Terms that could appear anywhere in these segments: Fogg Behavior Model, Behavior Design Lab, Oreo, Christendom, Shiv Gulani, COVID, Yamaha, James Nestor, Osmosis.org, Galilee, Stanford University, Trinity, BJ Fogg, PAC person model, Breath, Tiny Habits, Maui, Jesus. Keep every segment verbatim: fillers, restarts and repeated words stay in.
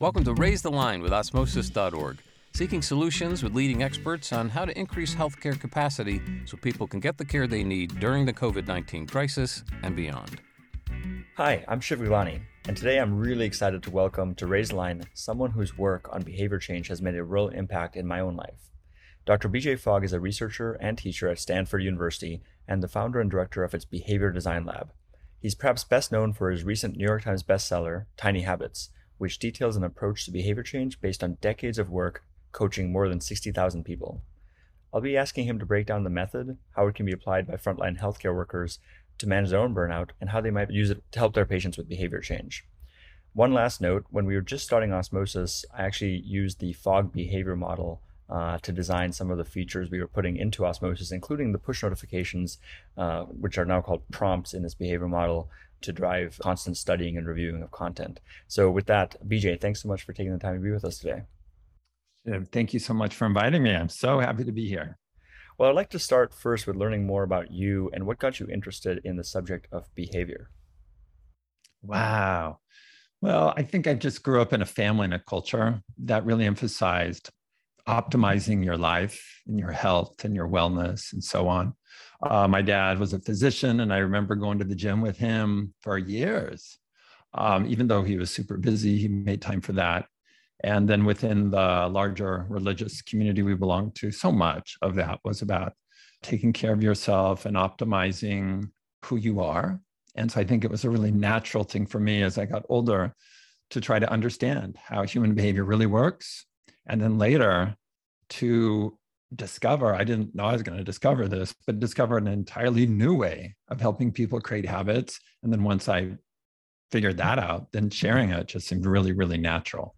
Welcome to Raise the Line with Osmosis dot org, seeking solutions with leading experts on how to increase healthcare capacity so people can get the care they need during the covid nineteen crisis and beyond. Hi, I'm Shiv Gulani, and today I'm really excited to welcome to Raise the Line someone whose work on behavior change has made a real impact in my own life. Doctor B J Fogg is a researcher and teacher at Stanford University and the founder and director of its Behavior Design Lab. He's perhaps best known for his recent New York Times bestseller, Tiny Habits, which details an approach to behavior change based on decades of work coaching more than sixty thousand people. I'll be asking him to break down the method, how it can be applied by frontline healthcare workers to manage their own burnout, and how they might use it to help their patients with behavior change. One last note, when we were just starting Osmosis, I actually used the Fogg Behavior Model Uh, to design some of the features we were putting into Osmosis, including the push notifications, uh, which are now called prompts in this behavior model, to drive constant studying and reviewing of content. So with that, B J, thanks so much for taking the time to be with us today. Thank you so much for inviting me. I'm so happy to be here. Well, I'd like to start first with learning more about you and what got you interested in the subject of behavior. Wow. Well, I think I just grew up in a family and a culture that really emphasized optimizing your life and your health and your wellness and so on. Uh, my dad was a physician, and I remember going to the gym with him for years. Um, even though he was super busy, he made time for that. And then within the larger religious community we belonged to, so much of that was about taking care of yourself and optimizing who you are. And so I think it was a really natural thing for me as I got older to try to understand how human behavior really works. And then later to discover, I didn't know I was going to discover this, but discover an entirely new way of helping people create habits. And then once I figured that out, then sharing it just seemed really, really natural.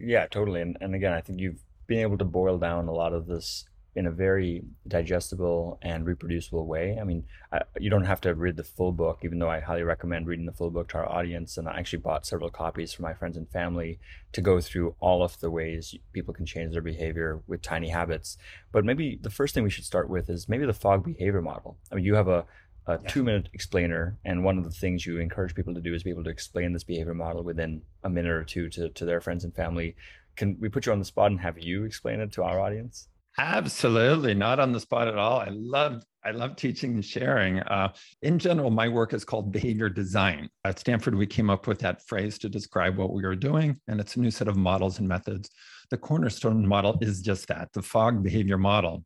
Yeah, totally. And, and again, I think you've been able to boil down a lot of this in a very digestible and reproducible way. I mean, I, you don't have to read the full book, even though I highly recommend reading the full book to our audience. And I actually bought several copies for my friends and family to go through all of the ways people can change their behavior with tiny habits. But maybe the first thing we should start with is maybe the Fogg Behavior Model. I mean, you have a, a yeah. two-minute explainer, and one of the things you encourage people to do is be able to explain this behavior model within a minute or two to, to their friends and family. Can we put you on the spot and have you explain it to our audience? Absolutely. Not on the spot at all. I love I love teaching and sharing. Uh, in general, my work is called behavior design. At Stanford, we came up with that phrase to describe what we were doing, and it's a new set of models and methods. The cornerstone model is just that, the Fogg Behavior Model.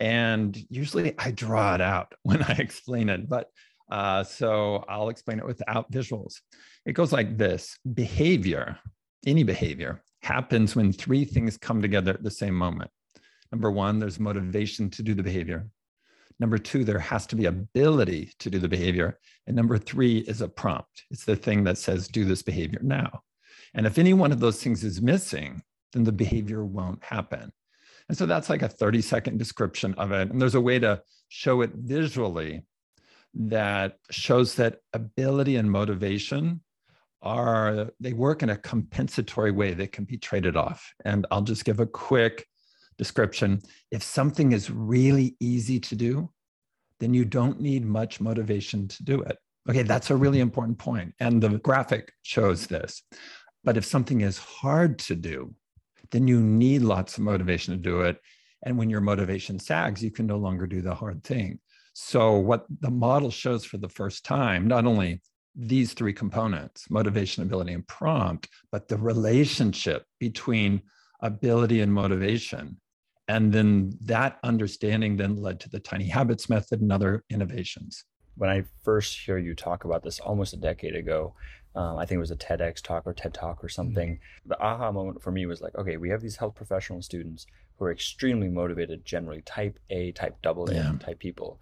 And usually I draw it out when I explain it, but uh, so I'll explain it without visuals. It goes like this. Behavior, any behavior, happens when three things come together at the same moment. Number one, there's motivation to do the behavior. Number two, there has to be ability to do the behavior. And number three is a prompt. It's the thing that says, do this behavior now. And if any one of those things is missing, then the behavior won't happen. And so that's like a thirty second description of it. And there's a way to show it visually that shows that ability and motivation are, they work in a compensatory way that can be traded off. And I'll just give a quick description. If something is really easy to do, then you don't need much motivation to do it. Okay, that's a really important point. And the graphic shows this. But if something is hard to do, then you need lots of motivation to do it. And when your motivation sags, you can no longer do the hard thing. So what the model shows for the first time, not only these three components, motivation, ability, and prompt, but the relationship between ability and motivation. And then that understanding then led to the Tiny Habits method and other innovations. When I first hear you talk about this almost a decade ago, um, I think it was a TEDx talk or TED talk or something. Mm-hmm. The aha moment for me was like, okay, we have these health professional students who are extremely motivated, generally type A, type double A, yeah. type people,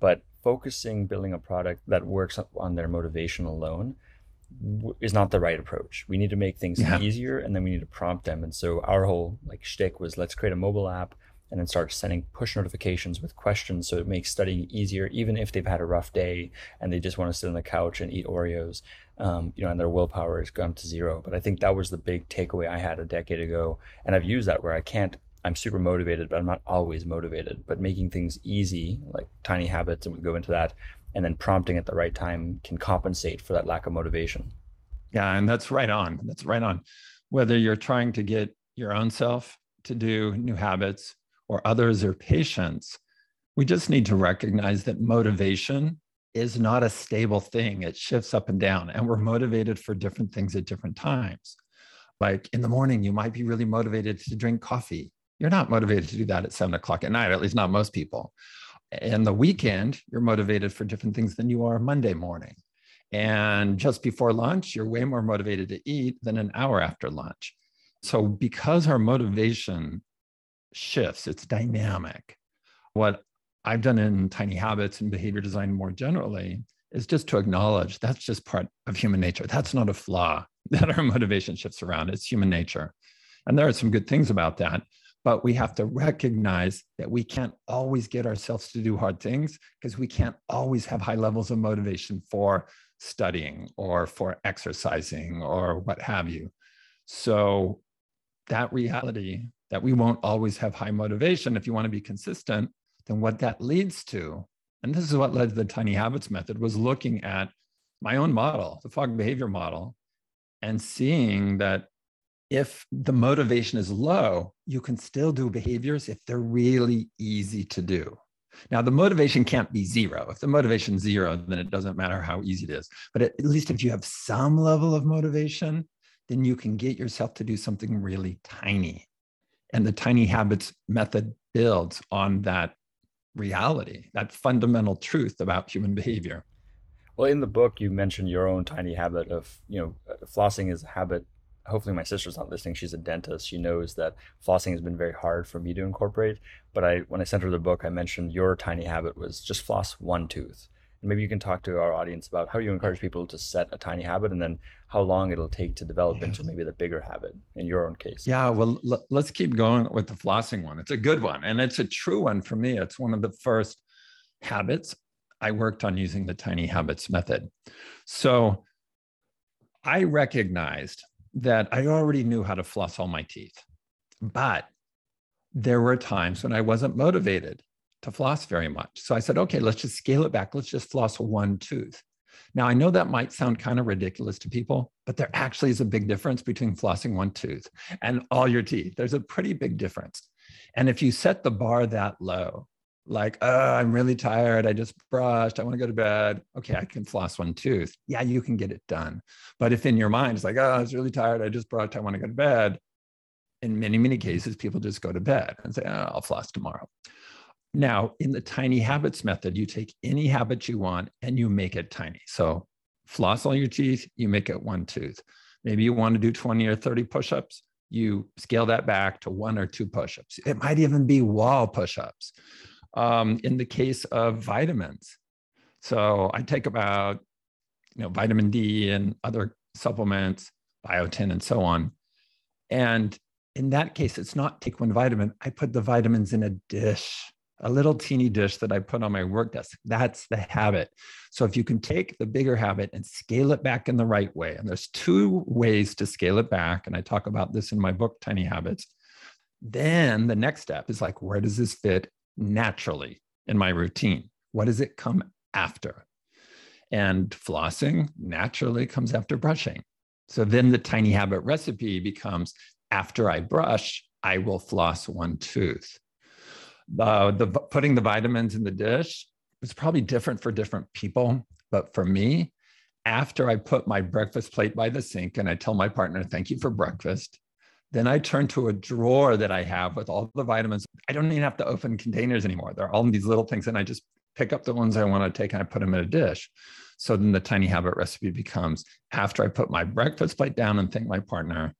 but focusing, building a product that works on their motivation alone is not the right approach. We need to make things yeah. easier, and then we need to prompt them. And so our whole like shtick was, let's create a mobile app and then start sending push notifications with questions so it makes studying easier, even if they've had a rough day and they just want to sit on the couch and eat Oreos, um, you know, and their willpower has gone to zero. But I think that was the big takeaway I had a decade ago. And I've used that where I can't, I'm super motivated, but I'm not always motivated. But making things easy, like tiny habits, and we go into that, and then prompting at the right time can compensate for that lack of motivation. Yeah, and that's right on. That's right on. whether you're trying to get your own self to do new habits or others or patients, we just need to recognize that motivation is not a stable thing. It shifts up and down, and we're motivated for different things at different times. Like in the morning, you might be really motivated to drink coffee. You're not motivated to do that at seven o'clock at night, at least not most people. And the weekend, you're motivated for different things than you are Monday morning. And just before lunch, you're way more motivated to eat than an hour after lunch. So because our motivation shifts, it's dynamic. What I've done in Tiny Habits and behavior design more generally is just to acknowledge that's just part of human nature. That's not a flaw that our motivation shifts around. It's human nature. And there are some good things about that, but we have to recognize that we can't always get ourselves to do hard things because we can't always have high levels of motivation for studying or for exercising or what have you. So that reality that we won't always have high motivation, if you want to be consistent, then what that leads to, and this is what led to the Tiny Habits method, was looking at my own model, the Fogg Behavior Model, and seeing that if the motivation is low, you can still do behaviors if they're really easy to do. Now, the motivation can't be zero. If the motivation's zero, then it doesn't matter how easy it is. But at least if you have some level of motivation, then you can get yourself to do something really tiny. And the Tiny Habits method builds on that reality, that fundamental truth about human behavior. Well, in the book, you mentioned your own tiny habit of, you know, flossing is a habit. Hopefully my sister's not listening. She's a dentist. She knows that flossing has been very hard for me to incorporate. But I, when I sent her the book, I mentioned your tiny habit was just floss one tooth. And maybe you can talk to our audience about how you encourage people to set a tiny habit and then how long it'll take to develop into maybe the bigger habit in your own case. Yeah, well, l- let's keep going with the flossing one. It's a good one. And it's a true one for me. It's one of the first habits I worked on using the Tiny Habits method. So I recognized that I already knew how to floss all my teeth, but there were times when I wasn't motivated to floss very much. So I said, okay, let's just scale it back. Let's just floss one tooth. Now, I know that might sound kind of ridiculous to people, but there actually is a big difference between flossing one tooth and all your teeth. There's a pretty big difference. And if you set the bar that low, like, oh, I'm really tired. I just brushed. I want to go to bed. Okay, I can floss one tooth. Yeah, you can get it done. But if in your mind, it's like, oh, I was really tired. I just brushed. I want to go to bed. In many, many cases, people just go to bed and say, oh, I'll floss tomorrow. Now, in the Tiny Habits method, you take any habit you want and you make it tiny. So floss all your teeth, you make it one tooth. Maybe you want to do twenty or thirty push-ups. You scale that back to one or two push-ups. It might even be wall push-ups. Um, in the case of vitamins, so I take about, you know, vitamin D and other supplements, biotin and so on. And in that case, it's not take one vitamin. I put the vitamins in a dish. A little teeny dish that I put on my work desk. That's the habit. So if you can take the bigger habit and scale it back in the right way, and there's two ways to scale it back, and I talk about this in my book, Tiny Habits, then the next step is like, where does this fit naturally in my routine? What does it come after? And flossing naturally comes after brushing. So then the tiny habit recipe becomes, after I brush, I will floss one tooth. Uh, the putting the vitamins in the dish was probably different for different people. But for me, after I put my breakfast plate by the sink and I tell my partner, thank you for breakfast, then I turn to a drawer that I have with all the vitamins. I don't even have to open containers anymore. They're all in these little things. And I just pick up the ones I want to take and I put them in a dish. So then the tiny habit recipe becomes, after I put my breakfast plate down and thank my partner,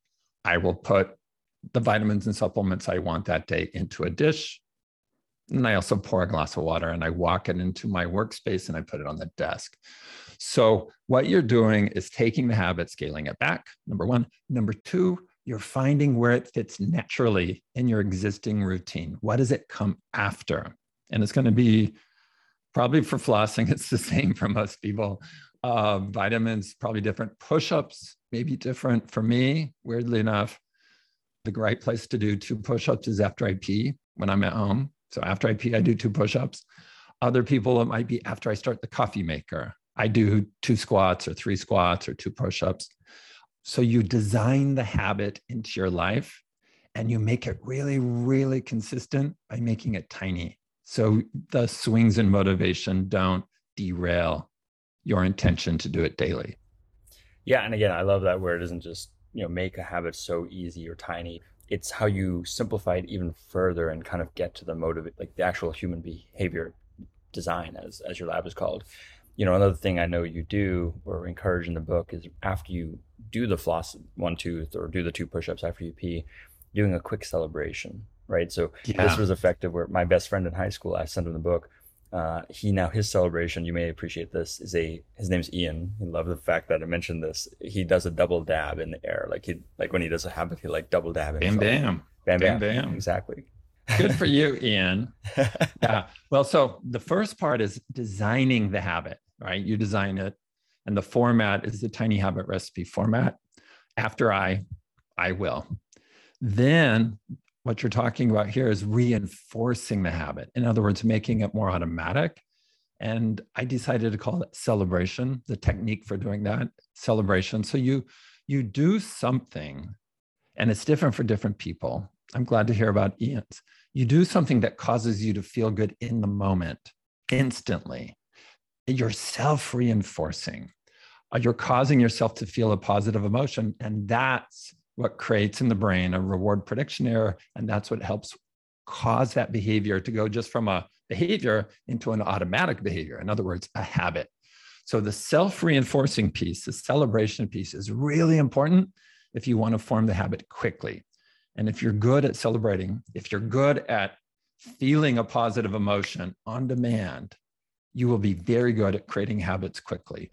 I will put the vitamins and supplements I want that day into a dish. And I also pour a glass of water and I walk it into my workspace and I put it on the desk. So what you're doing is taking the habit, scaling it back, number one. Number two, you're finding where it fits naturally in your existing routine. What does it come after? And it's going to be probably for flossing, it's the same for most people. Uh, vitamins, probably different. Push-ups, maybe different for me, weirdly enough. The right place to do two push-ups is after I pee when I'm at home. So after I pee, I do two push-ups. Other people, it might be after I start the coffee maker. I do two squats or three squats or two push-ups. So you design the habit into your life and you make it really, really consistent by making it tiny. So the swings in motivation don't derail your intention to do it daily. Yeah. And again, I love that where it isn't just, you know, make a habit so easy or tiny. It's how you simplify it even further and kind of get to the motive, like the actual human behavior design, as, as your lab is called. You know, another thing I know you do or encourage in the book is after you do the floss one tooth or do the two push-ups after you pee, doing a quick celebration, right? So yeah. This was effective where my best friend in high school, I sent him the book. Uh, he now, his celebration, you may appreciate this, is a, his name's Ian. He loved the fact that I mentioned this. He does a double dab in the air. Like he, like when he does a habit, he like double dab. Bam, bam, bam, bam, bam. Exactly. Good for you, Ian. Yeah. Well, so the first part is designing the habit, right? You design it. And the format is the tiny habit recipe format. After I, I will. Then what you're talking about here is reinforcing the habit. In other words, making it more automatic. And I decided to call it celebration, the technique for doing that, celebration. So you, you do something, and it's different for different people. I'm glad to hear about Ian's. You do something that causes you to feel good in the moment, instantly. You're self-reinforcing. You're causing yourself to feel a positive emotion. And that's what creates in the brain a reward prediction error. And that's what helps cause that behavior to go just from a behavior into an automatic behavior. In other words, a habit. So the self-reinforcing piece, the celebration piece, is really important if you want to form the habit quickly. And if you're good at celebrating, if you're good at feeling a positive emotion on demand, you will be very good at creating habits quickly.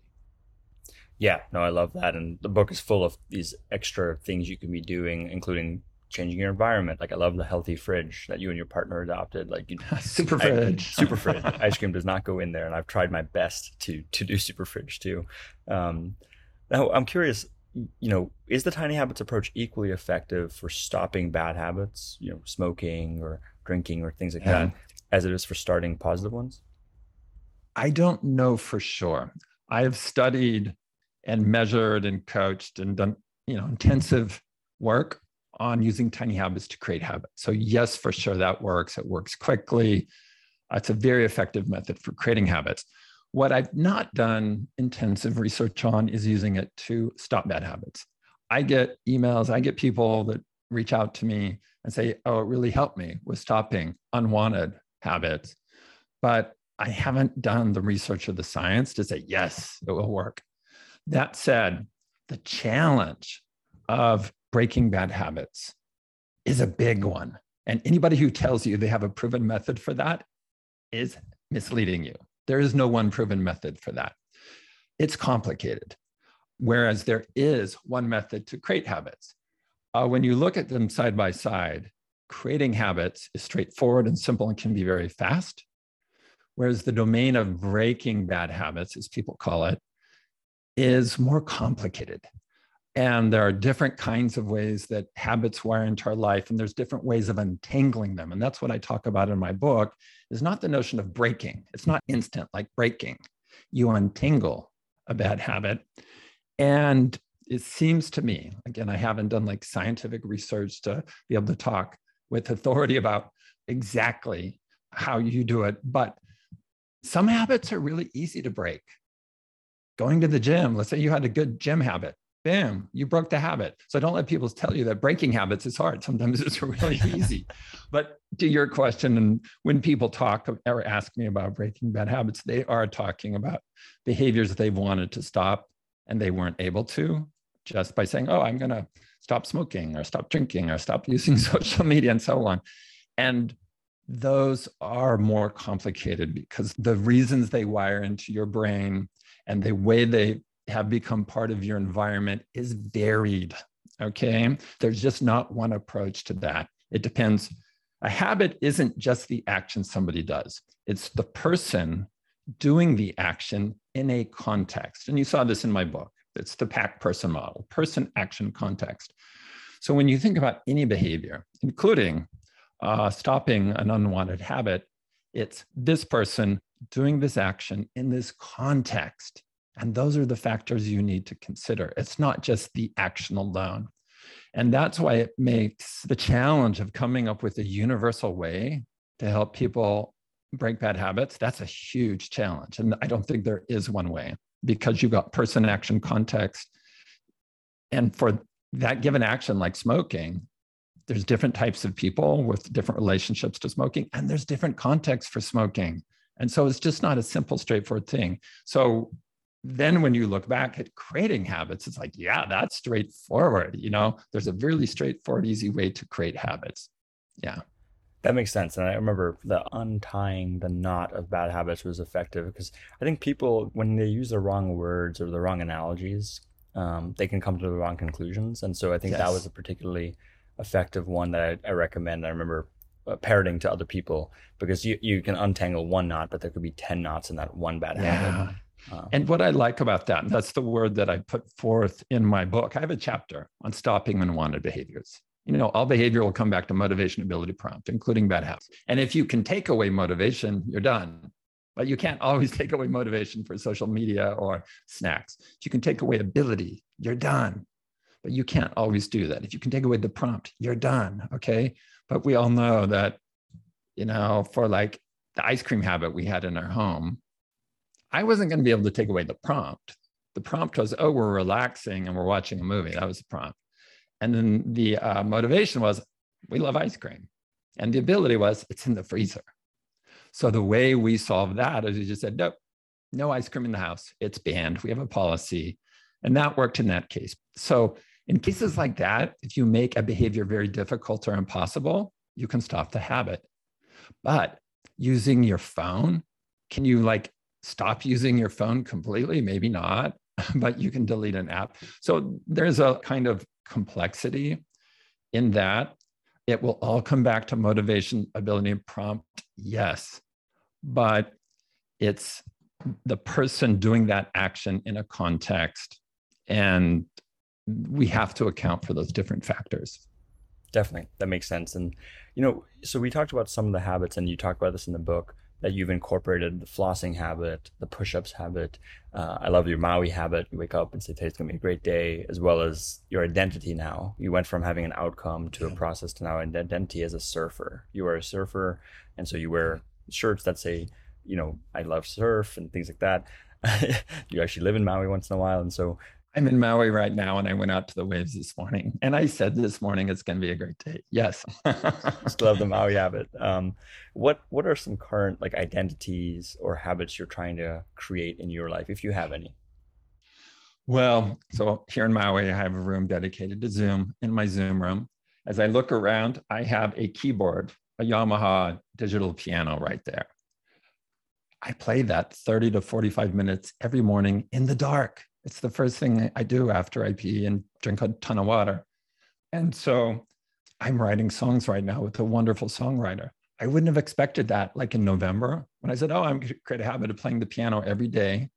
Yeah, no, I love that. And the book is full of these extra things you can be doing, including changing your environment. Like I love the healthy fridge that you and your partner adopted. Like you, super I, fridge, super fridge. Ice cream does not go in there. And I've tried my best to to do super fridge too. Um, now I'm curious, you know, is the tiny habits approach equally effective for stopping bad habits, you know, smoking or drinking or things like yeah. that, as it is for starting positive ones? I don't know for sure. I have studied and measured and coached and done, you know, intensive work on using tiny habits to create habits. So yes, for sure that works. It works quickly. It's a very effective method for creating habits. What I've not done intensive research on is using it to stop bad habits. I get emails, I get people that reach out to me and say, oh, it really helped me with stopping unwanted habits. But I haven't done the research or the science to say, yes, it will work. That said, the challenge of breaking bad habits is a big one. And anybody who tells you they have a proven method for that is misleading you. There is no one proven method for that. It's complicated. Whereas there is one method to create habits. Uh, when you look at them side by side, creating habits is straightforward and simple and can be very fast. Whereas the domain of breaking bad habits, as people call it, is more complicated. And there are different kinds of ways that habits wire into our life, and there's different ways of untangling them. And that's what I talk about in my book, is not the notion of breaking. It's not instant like breaking. You untangle a bad habit. And it seems to me, again, I haven't done like scientific research to be able to talk with authority about exactly how you do it, but some habits are really easy to break. Going to the gym, let's say you had a good gym habit, bam, you broke the habit. So don't let people tell you that breaking habits is hard. Sometimes it's really easy. But to your question, and when people talk or ask me about breaking bad habits, they are talking about behaviors that they've wanted to stop and they weren't able to just by saying, oh, I'm going to stop smoking or stop drinking or stop using social media and so on. And those are more complicated because the reasons they wire into your brain and the way they have become part of your environment is varied, okay? There's just not one approach to that. It depends. A habit isn't just the action somebody does. It's the person doing the action in a context. And you saw this in my book. It's the PAC person model, person, action, context. So when you think about any behavior, including Uh, stopping an unwanted habit, it's this person doing this action in this context. And those are the factors you need to consider. It's not just the action alone. And that's why it makes the challenge of coming up with a universal way to help people break bad habits, that's a huge challenge. And I don't think there is one way, because you've got person, action, context. And for that given action, like smoking, there's different types of people with different relationships to smoking, and there's different contexts for smoking. And so it's just not a simple, straightforward thing. So then when you look back at creating habits, it's like, yeah, that's straightforward. You know, there's a really straightforward, easy way to create habits. Yeah. That makes sense. And I remember the untying the knot of bad habits was effective, because I think people, when they use the wrong words or the wrong analogies, um, they can come to the wrong conclusions. And so I think yes. that was a particularly effective one that I, I recommend. I remember uh, parroting to other people, because you, you can untangle one knot, but there could be ten knots in that one bad yeah. habit. Um, and what I like about that, and that's the word that I put forth in my book, I have a chapter on stopping unwanted behaviors. You know, all behavior will come back to motivation, ability, prompt, including bad habits. And if you can take away motivation, you're done. But you can't always take away motivation for social media or snacks. If you can take away ability, you're done. But you can't always do that. If you can take away the prompt, you're done, okay? But we all know that, you know, for like the ice cream habit we had in our home, I wasn't going to be able to take away the prompt. The prompt was, oh, we're relaxing and we're watching a movie. That was the prompt. And then the uh, motivation was, we love ice cream. And the ability was, it's in the freezer. So the way we solve that is we just said, nope, no ice cream in the house. It's banned. We have a policy. And that worked in that case. So in cases like that, if you make a behavior very difficult or impossible, you can stop the habit. But using your phone, can you like stop using your phone completely? Maybe not, but you can delete an app. So there's a kind of complexity in that. It will all come back to motivation, ability, and prompt, yes, but it's the person doing that action in a context, and we have to account for those different factors. Definitely, that makes sense. And you know, so we talked about some of the habits, and you talked about this in the book, that you've incorporated the flossing habit, the push-ups habit. Uh, I love your Maui habit. You wake up and say, today's going to be a great day, as well as your identity now. You went from having an outcome to a process to now an identity as a surfer. You are a surfer. And so you wear shirts that say, you know, I love surf and things like that. You actually live in Maui once in a while. And so I'm in Maui right now, and I went out to the waves this morning. And I said this morning, it's going to be a great day. Yes. Just love the Maui habit. Um, what What are some current like identities or habits you're trying to create in your life, if you have any? Well, so here in Maui, I have a room dedicated to Zoom, in my Zoom room. As I look around, I have a keyboard, a Yamaha digital piano right there. I play that thirty to forty-five minutes every morning in the dark. It's the first thing I do after I pee and drink a ton of water. And so I'm writing songs right now with a wonderful songwriter. I wouldn't have expected that like in November when I said, oh, I'm going to create a habit of playing the piano every day.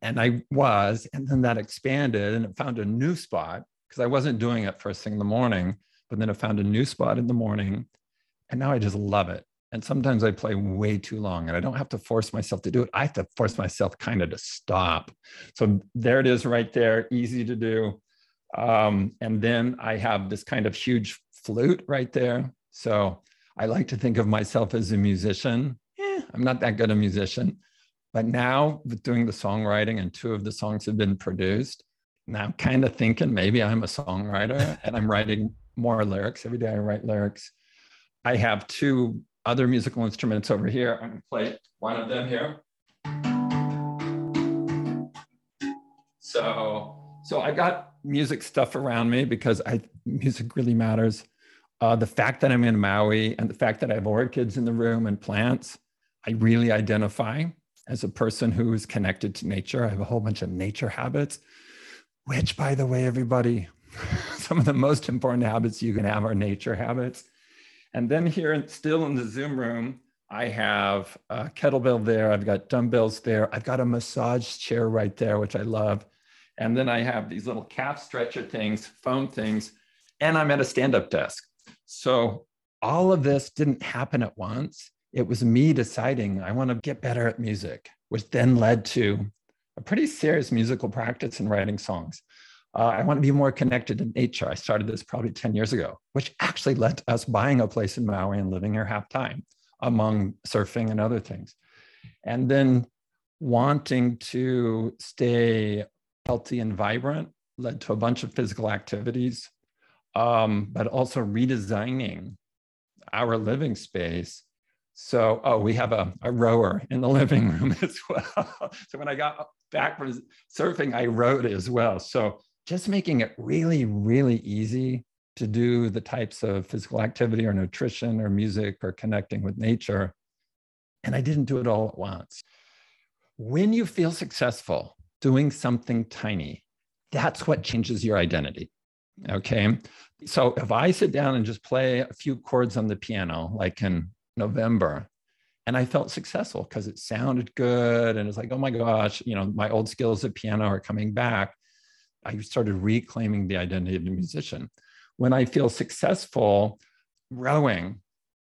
And I was, and then that expanded and it found a new spot, because I wasn't doing it first thing in the morning, but then it found a new spot in the morning. And now I just love it. And sometimes I play way too long, and I don't have to force myself to do it. I have to force myself kind of to stop. So there it is right there, easy to do. Um, and then I have this kind of huge flute right there. So I like to think of myself as a musician. Eh, I'm not that good a musician, but now with doing the songwriting, and two of the songs have been produced, now I'm kind of thinking maybe I'm a songwriter and I'm writing more lyrics. Every day I write lyrics. I have two other musical instruments over here. I'm going to play one of them here. So, so I got music stuff around me, because I music really matters. Uh, the fact that I'm in Maui and the fact that I have orchids in the room and plants, I really identify as a person who is connected to nature. I have a whole bunch of nature habits, which, by the way, everybody, some of the most important habits you can have are nature habits. And then here, still in the Zoom room, I have a kettlebell there. I've got dumbbells there. I've got a massage chair right there, which I love. And then I have these little calf stretcher things, foam things, and I'm at a stand-up desk. So all of this didn't happen at once. It was me deciding I want to get better at music, which then led to a pretty serious musical practice in writing songs. Uh, I want to be more connected to nature. I started this probably ten years ago, which actually led to us buying a place in Maui and living here half time, among surfing and other things. And then wanting to stay healthy and vibrant led to a bunch of physical activities, um, but also redesigning our living space. So, oh, we have a, a rower in the living room as well. So when I got back from surfing, I rowed as well. So just making it really, really easy to do the types of physical activity or nutrition or music or connecting with nature. And I didn't do it all at once. When you feel successful doing something tiny, that's what changes your identity. Okay. So if I sit down and just play a few chords on the piano, like in November, and I felt successful because it sounded good. And it's like, oh my gosh, you know, my old skills at piano are coming back. I started reclaiming the identity of a musician. When I feel successful rowing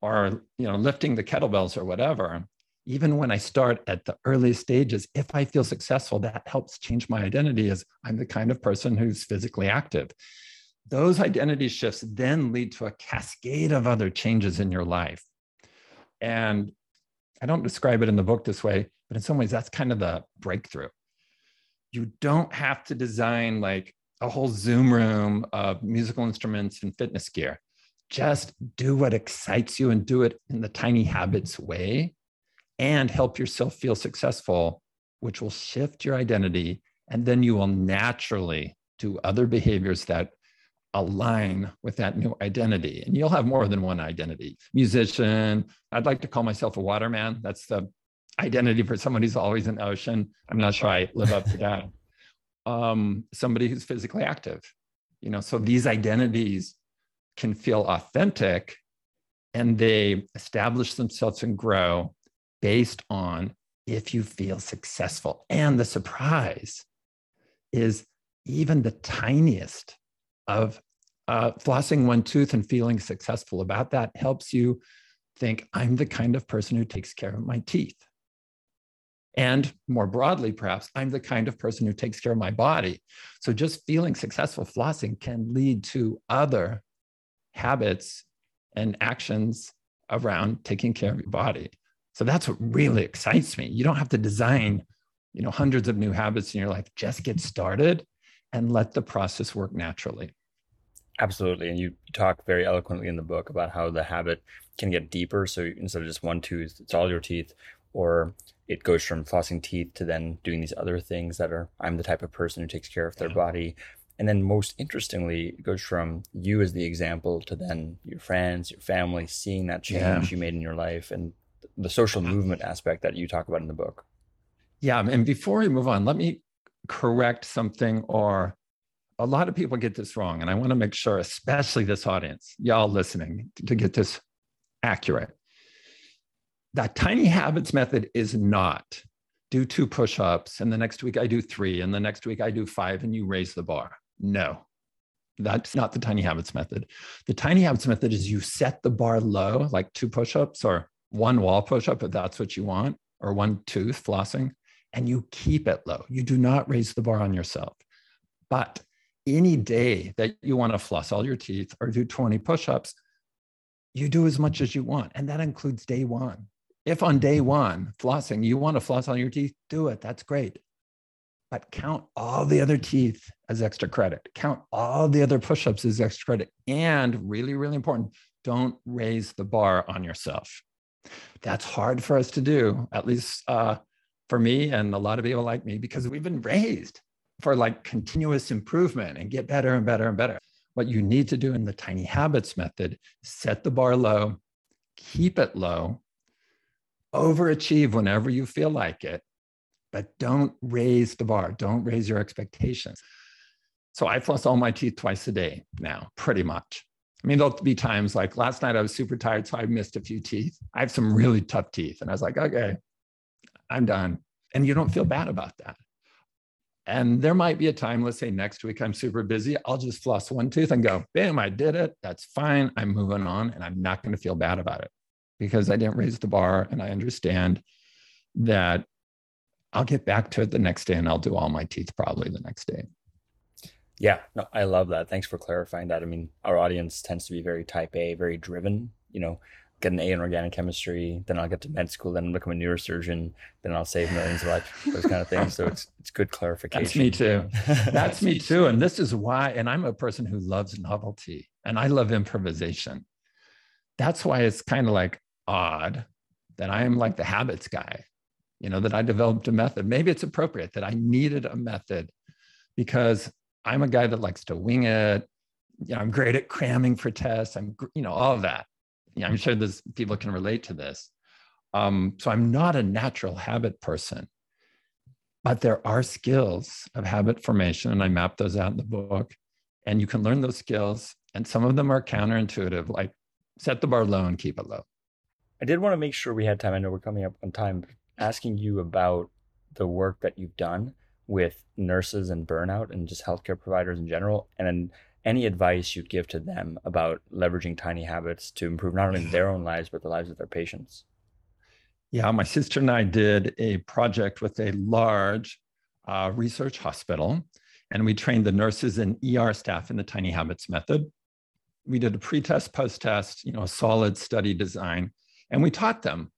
or, you know, lifting the kettlebells or whatever, even when I start at the early stages, if I feel successful, that helps change my identity as I'm the kind of person who's physically active. Those identity shifts then lead to a cascade of other changes in your life. And I don't describe it in the book this way, but in some ways that's kind of the breakthrough. You don't have to design like a whole Zoom room of musical instruments and fitness gear. Just do what excites you and do it in the tiny habits way and help yourself feel successful, which will shift your identity. And then you will naturally do other behaviors that align with that new identity. And you'll have more than one identity. Musician, I'd like to call myself a waterman. That's the identity for someone who's always in the ocean. I'm not sure I live up to that. Um, somebody who's physically active, you know, so these identities can feel authentic and they establish themselves and grow based on if you feel successful. And the surprise is even the tiniest of uh, flossing one tooth and feeling successful about that helps you think, I'm the kind of person who takes care of my teeth. And more broadly, perhaps, I'm the kind of person who takes care of my body. So just feeling successful flossing can lead to other habits and actions around taking care of your body. So that's what really excites me. You don't have to design, you know, hundreds of new habits in your life. Just get started and let the process work naturally. Absolutely. And you talk very eloquently in the book about how the habit can get deeper. So instead of just one tooth, it's all your teeth, or it goes from flossing teeth to then doing these other things that are, I'm the type of person who takes care of their yeah. body. And then most interestingly, it goes from you as the example to then your friends, your family, seeing that change yeah. you made in your life and the social movement aspect that you talk about in the book. Yeah. And before we move on, let me correct something, or a lot of people get this wrong. And I want to make sure, especially this audience, y'all listening, to get this accurate. That tiny habits method is not do two push-ups and the next week I do three and the next week I do five and you raise the bar. No, that's not the tiny habits method. The tiny habits method is you set the bar low, like two push-ups or one wall push-up if that's what you want, or one tooth flossing. And you keep it low. You do not raise the bar on yourself. But any day that you want to floss all your teeth or do twenty push-ups, you do as much as you want. And that includes day one. If on day one, flossing, you want to floss all your teeth, do it. That's great. But count all the other teeth as extra credit. Count all the other push-ups as extra credit. And really, really important, don't raise the bar on yourself. That's hard for us to do, at least uh, for me and a lot of people like me, because we've been raised for like continuous improvement and get better and better and better. What you need to do in the tiny habits method, set the bar low, keep it low, overachieve whenever you feel like it, but don't raise the bar. Don't raise your expectations. So I floss all my teeth twice a day now, pretty much. I mean, there'll be times like last night I was super tired, so I missed a few teeth. I have some really tough teeth. And I was like, okay, I'm done. And you don't feel bad about that. And there might be a time, let's say next week, I'm super busy. I'll just floss one tooth and go, bam, I did it. That's fine. I'm moving on. And I'm not going to feel bad about it because I didn't raise the bar. And I understand that I'll get back to it the next day and I'll do all my teeth probably the next day. Yeah, no, I love that. Thanks for clarifying that. I mean, our audience tends to be very type A, very driven, you know, get an A in organic chemistry, then I'll get to med school, then I'll become a neurosurgeon, then I'll save millions of lives, those kind of things. So it's it's good clarification. That's me too. That's me too. And this is why, and I'm a person who loves novelty and I love improvisation. That's why it's kind of like odd that I am like the habits guy, you know, that I developed a method. Maybe it's appropriate that I needed a method because I'm a guy that likes to wing it. You know, I'm great at cramming for tests. I'm, you know, all of that. Yeah, I'm sure this people can relate to this. Um, so I'm not a natural habit person, but there are skills of habit formation, and I map those out in the book. And you can learn those skills, and some of them are counterintuitive, like set the bar low and keep it low. I did want to make sure we had time. I know we're coming up on time. Asking you about the work that you've done with nurses and burnout, and just healthcare providers in general, and then any advice you'd give to them about leveraging tiny habits to improve not only their own lives, but the lives of their patients? Yeah, my sister and I did a project with a large uh, research hospital, and we trained the nurses and E R staff in the tiny habits method. We did a pre-test, post-test, you know, a solid study design, and we taught them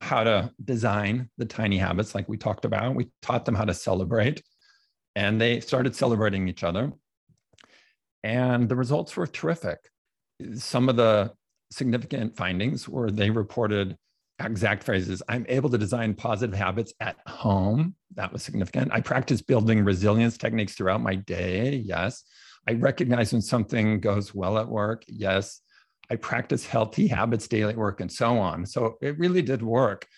how to design the tiny habits like we talked about. We taught them how to celebrate, and they started celebrating each other. And the results were terrific. Some of the significant findings were they reported exact phrases. I'm able to design positive habits at home. That was significant. I practice building resilience techniques throughout my day. Yes. I recognize when something goes well at work. Yes. I practice healthy habits daily at work, and so on. So it really did work.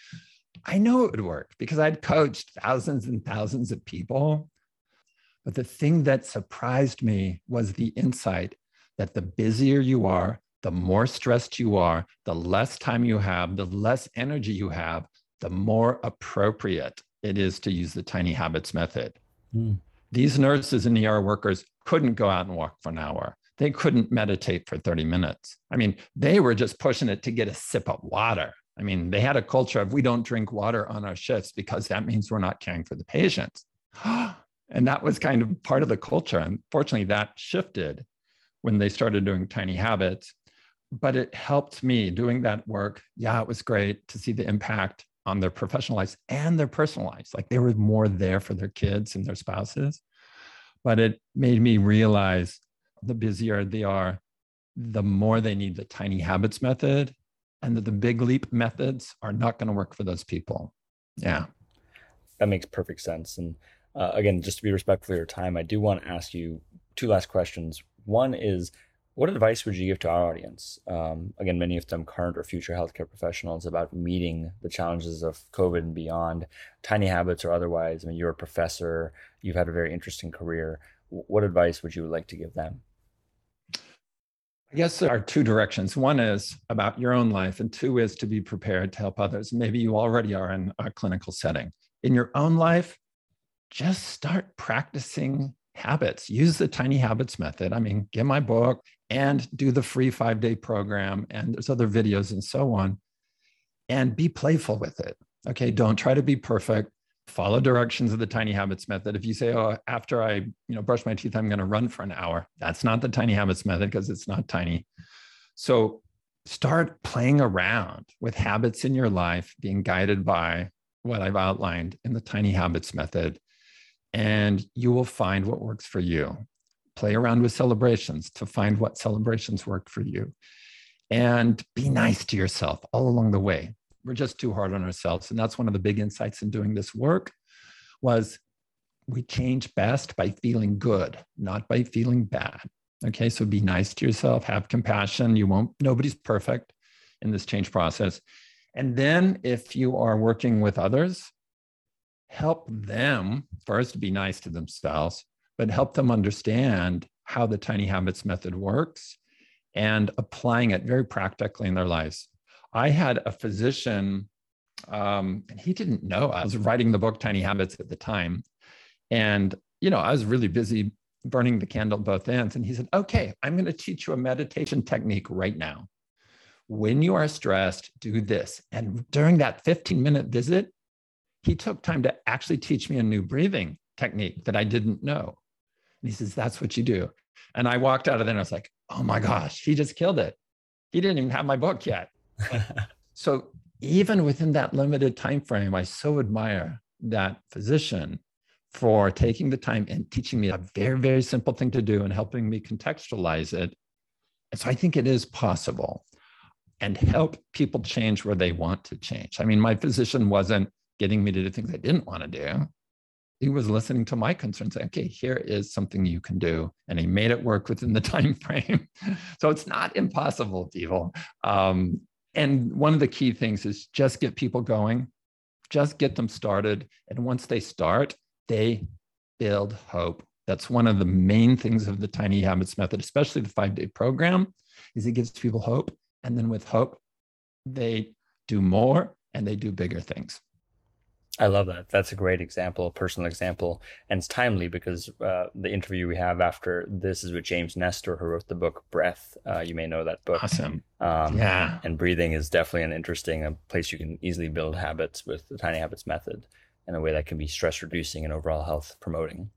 I know it would work because I'd coached thousands and thousands of people. But the thing that surprised me was the insight that the busier you are, the more stressed you are, the less time you have, the less energy you have, the more appropriate it is to use the tiny habits method. Mm. These nurses and E R workers couldn't go out and walk for an hour. They couldn't meditate for thirty minutes. I mean, they were just pushing it to get a sip of water. I mean, they had a culture of we don't drink water on our shifts because that means we're not caring for the patients. And that was kind of part of the culture. Unfortunately, that shifted when they started doing tiny habits, but it helped me doing that work. Yeah, it was great to see the impact on their professional lives and their personal lives. Like they were more there for their kids and their spouses, but it made me realize the busier they are, the more they need the tiny habits method, and that the big leap methods are not going to work for those people. Yeah. That makes perfect sense. And Uh, again, just to be respectful of your time, I do want to ask you two last questions. One is, what advice would you give to our audience? Um, again, many of them current or future healthcare professionals about meeting the challenges of COVID and beyond, tiny habits or otherwise. I mean, you're a professor, you've had a very interesting career. What advice would you like to give them? I guess there are two directions. One is about your own life, and two is to be prepared to help others. Maybe you already are in a clinical setting. In your own life, just start practicing habits. Use the tiny habits method. I mean, get my book and do the free five-day program, and there's other videos and so on, and be playful with it. Okay, don't try to be perfect. Follow directions of the tiny habits method. If you say, oh, after I, you know, brush my teeth, I'm going to run for an hour. That's not the tiny habits method because it's not tiny. So start playing around with habits in your life, being guided by what I've outlined in the tiny habits method. And you will find what works for you. Play around with celebrations to find what celebrations work for you. And be nice to yourself all along the way. We're just too hard on ourselves. And that's one of the big insights in doing this work was we change best by feeling good, not by feeling bad. Okay, so be nice to yourself, have compassion. You won't, nobody's perfect in this change process. And then if you are working with others, help them first be nice to themselves, but help them understand how the tiny habits method works and applying it very practically in their lives. I had a physician, um, and he didn't know I was writing the book Tiny Habits at the time. And, you know, I was really busy burning the candle at both ends. And he said, okay, I'm going to teach you a meditation technique right now. When you are stressed, do this. And during that fifteen minute visit, he took time to actually teach me a new breathing technique that I didn't know. And he says, that's what you do. And I walked out of there and I was like, oh my gosh, he just killed it. He didn't even have my book yet. So even within that limited time frame, I so admire that physician for taking the time and teaching me a very, very simple thing to do and helping me contextualize it. And so I think it is possible, and help people change where they want to change. I mean, my physician wasn't getting me to do things I didn't want to do. He was listening to my concerns. Okay, here is something you can do. And he made it work within the time frame. So it's not impossible, people. Um, and one of the key things is just get people going, just get them started. And once they start, they build hope. That's one of the main things of the Tiny Habits method, especially the five-day program, is it gives people hope. And then with hope, they do more and they do bigger things. I love that. That's a great example, a personal example. And it's timely because uh, the interview we have after this is with James Nestor, who wrote the book Breath. Uh, you may know that book. Awesome. Um, yeah. And breathing is definitely an interesting uh, place you can easily build habits with the Tiny Habits method in a way that can be stress reducing and overall health promoting.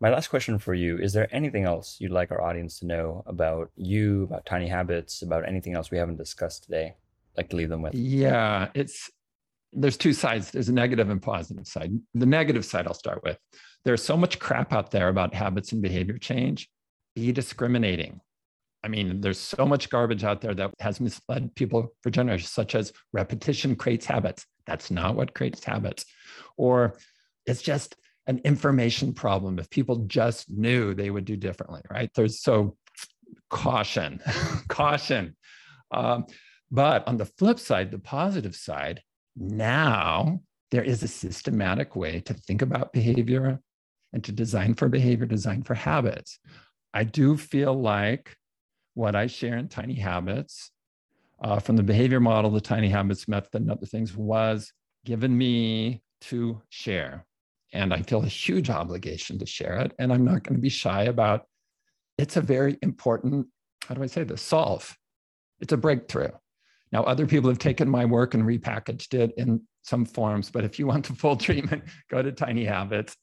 My last question for you, is there anything else you'd like our audience to know about you, about Tiny Habits, about anything else we haven't discussed today? I'd like to leave them with. Yeah, it's... There's two sides. There's a negative and positive side. The negative side I'll start with. There's so much crap out there about habits and behavior change. Be discriminating. I mean, there's so much garbage out there that has misled people for generations, such as repetition creates habits. That's not what creates habits. Or it's just an information problem. If people just knew, they would do differently, right? There's so caution, caution. Um, but on the flip side, the positive side, now there is a systematic way to think about behavior and to design for behavior, design for habits. I do feel like what I share in Tiny Habits uh, from the behavior model, the Tiny Habits method, and other things was given me to share. And I feel a huge obligation to share it. And I'm not going to be shy about it. It's a very important, how do I say this, solve. It's a breakthrough. Now, other people have taken my work and repackaged it in some forms, but if you want the full treatment, go to Tiny Habits.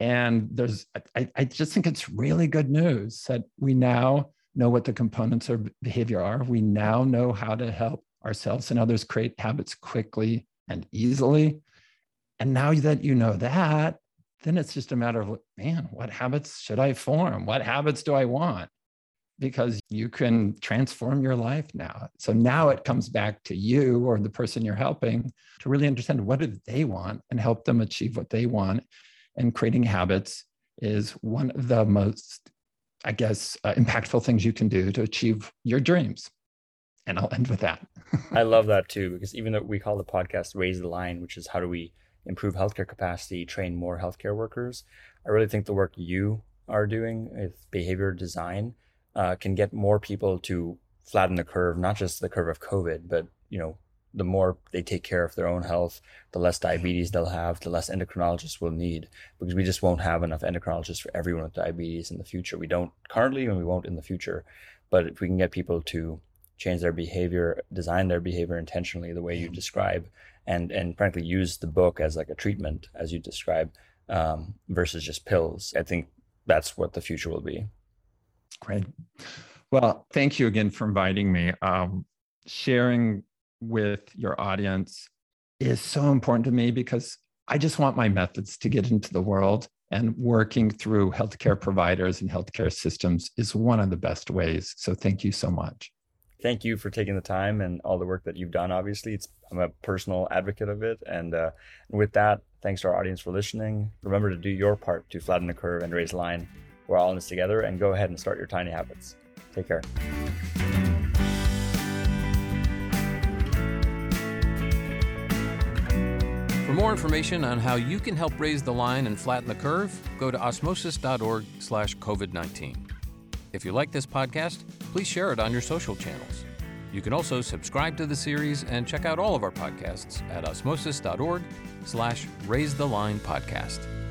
And there's, I, I just think it's really good news that we now know what the components of behavior are. We now know how to help ourselves and others create habits quickly and easily. And now that you know that, then it's just a matter of, man, what habits should I form? What habits do I want? Because you can transform your life now. So now it comes back to you or the person you're helping to really understand what do they want and help them achieve what they want. And creating habits is one of the most, I guess, uh, impactful things you can do to achieve your dreams. And I'll end with that. I love that too, because even though we call the podcast Raise the Line, which is how do we improve healthcare capacity, train more healthcare workers, I really think the work you are doing with behavior design Uh, can get more people to flatten the curve, not just the curve of COVID, but, you know, the more they take care of their own health, the less diabetes they'll have, the less endocrinologists we'll need, because we just won't have enough endocrinologists for everyone with diabetes in the future. We don't currently, and we won't in the future. But if we can get people to change their behavior, design their behavior intentionally, the way you describe, and, and frankly, use the book as like a treatment, as you describe, um, versus just pills, I think that's what the future will be. Great. Well, thank you again for inviting me. Um, sharing with your audience is so important to me because I just want my methods to get into the world, and working through healthcare providers and healthcare systems is one of the best ways. So thank you so much. Thank you for taking the time and all the work that you've done. Obviously, it's, I'm a personal advocate of it. And uh, with that, thanks to our audience for listening. Remember to do your part to flatten the curve and raise the line. We're all in this together, and go ahead and start your tiny habits. Take care. For more information on how you can help raise the line and flatten the curve, go to osmosis dot org slash covid nineteen. If you like this podcast, please share it on your social channels. You can also subscribe to the series and check out all of our podcasts at osmosis dot org slash raise the line podcast.